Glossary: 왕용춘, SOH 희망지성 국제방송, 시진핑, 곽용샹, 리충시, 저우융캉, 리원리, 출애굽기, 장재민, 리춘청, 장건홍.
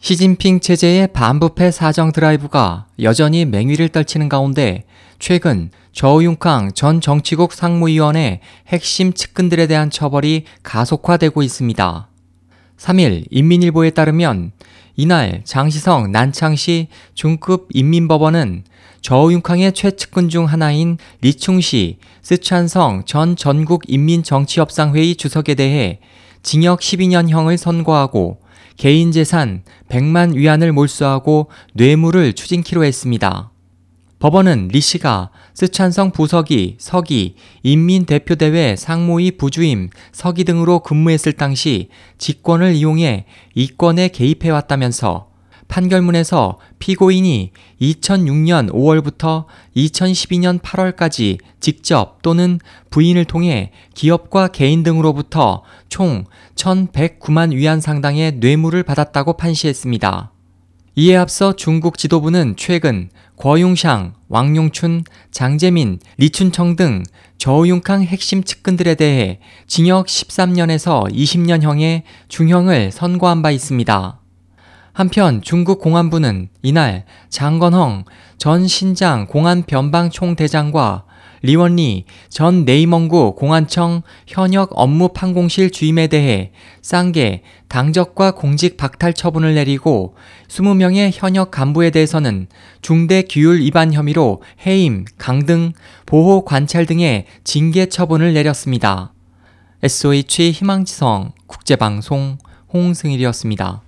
시진핑 체제의 반부패 사정 드라이브가 여전히 맹위를 떨치는 가운데 최근 저우융캉 전 정치국 상무위원의 핵심 측근들에 대한 처벌이 가속화되고 있습니다. 3일 인민일보에 따르면 이날 장시성 난창시 중급 인민법원은 저우융캉의 최측근 중 하나인 리충시 쓰촨성 전 전국인민정치협상회의 주석에 대해 징역 12년형을 선고하고 개인 재산 100만 위안을 몰수하고 뇌물을 추징키로 했습니다. 법원은 리 씨가 쓰촨성 부서기, 서기, 인민대표대회 상무위 부주임, 서기 등으로 근무했을 당시 직권을 이용해 이권에 개입해왔다면서 판결문에서 피고인이 2006년 5월부터 2012년 8월까지 직접 또는 부인을 통해 기업과 개인 등으로부터 총 1,109만 위안 상당의 뇌물을 받았다고 판시했습니다. 이에 앞서 중국 지도부는 최근 곽용샹, 왕용춘, 장재민, 리춘청 등 저우융캉 핵심 측근들에 대해 징역 13년에서 20년형의 중형을 선고한 바 있습니다. 한편 중국 공안부는 이날 장건홍 전 신장 공안 변방 총대장과 리원리 전 내이멍구 공안청 현역 업무 판공실 주임에 대해 쌍계 당적과 공직 박탈 처분을 내리고 20명의 현역 간부에 대해서는 중대 규율 위반 혐의로 해임, 강등, 보호 관찰 등의 징계 처분을 내렸습니다. SOH 희망지성 국제방송 홍승일이었습니다.